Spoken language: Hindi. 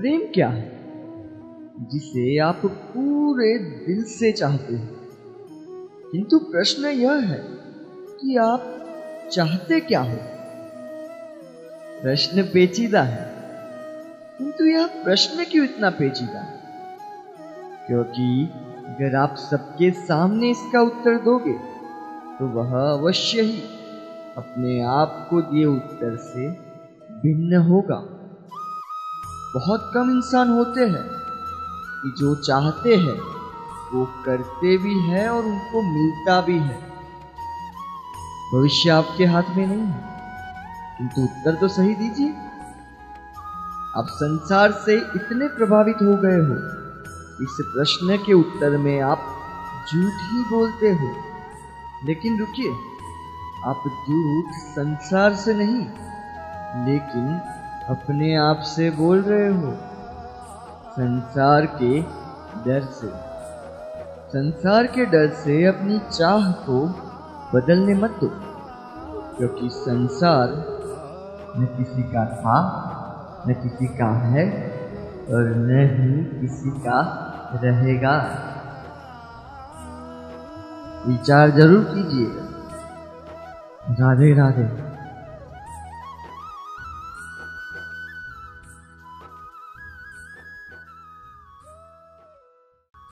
प्रेम क्या है? जिसे आप पूरे दिल से चाहते हैं। किंतु प्रश्न यह है कि आप चाहते क्या हो? प्रश्न पेचीदा है, किंतु यह प्रश्न क्यों इतना पेचीदा है? क्योंकि अगर आप सबके सामने इसका उत्तर दोगे तो वह अवश्य ही अपने आप को दिए उत्तर से भिन्न होगा। बहुत कम इंसान होते हैं कि जो चाहते हैं वो करते भी हैं और उनको मिलता भी है। भविष्य आपके हाथ में नहीं है, किंतु उत्तर तो सही दीजिए। आप संसार से इतने प्रभावित हो गए हो, इस प्रश्न के उत्तर में आप झूठ ही बोलते हो। लेकिन रुकिए, आप झूठ संसार से नहीं लेकिन अपने आप से बोल रहे हो, संसार के डर से। संसार के डर से अपनी चाह को बदलने मत दो, क्योंकि संसार न किसी का था, न किसी का है और न ही किसी का रहेगा। विचार जरूर कीजिएगा। राधे राधे।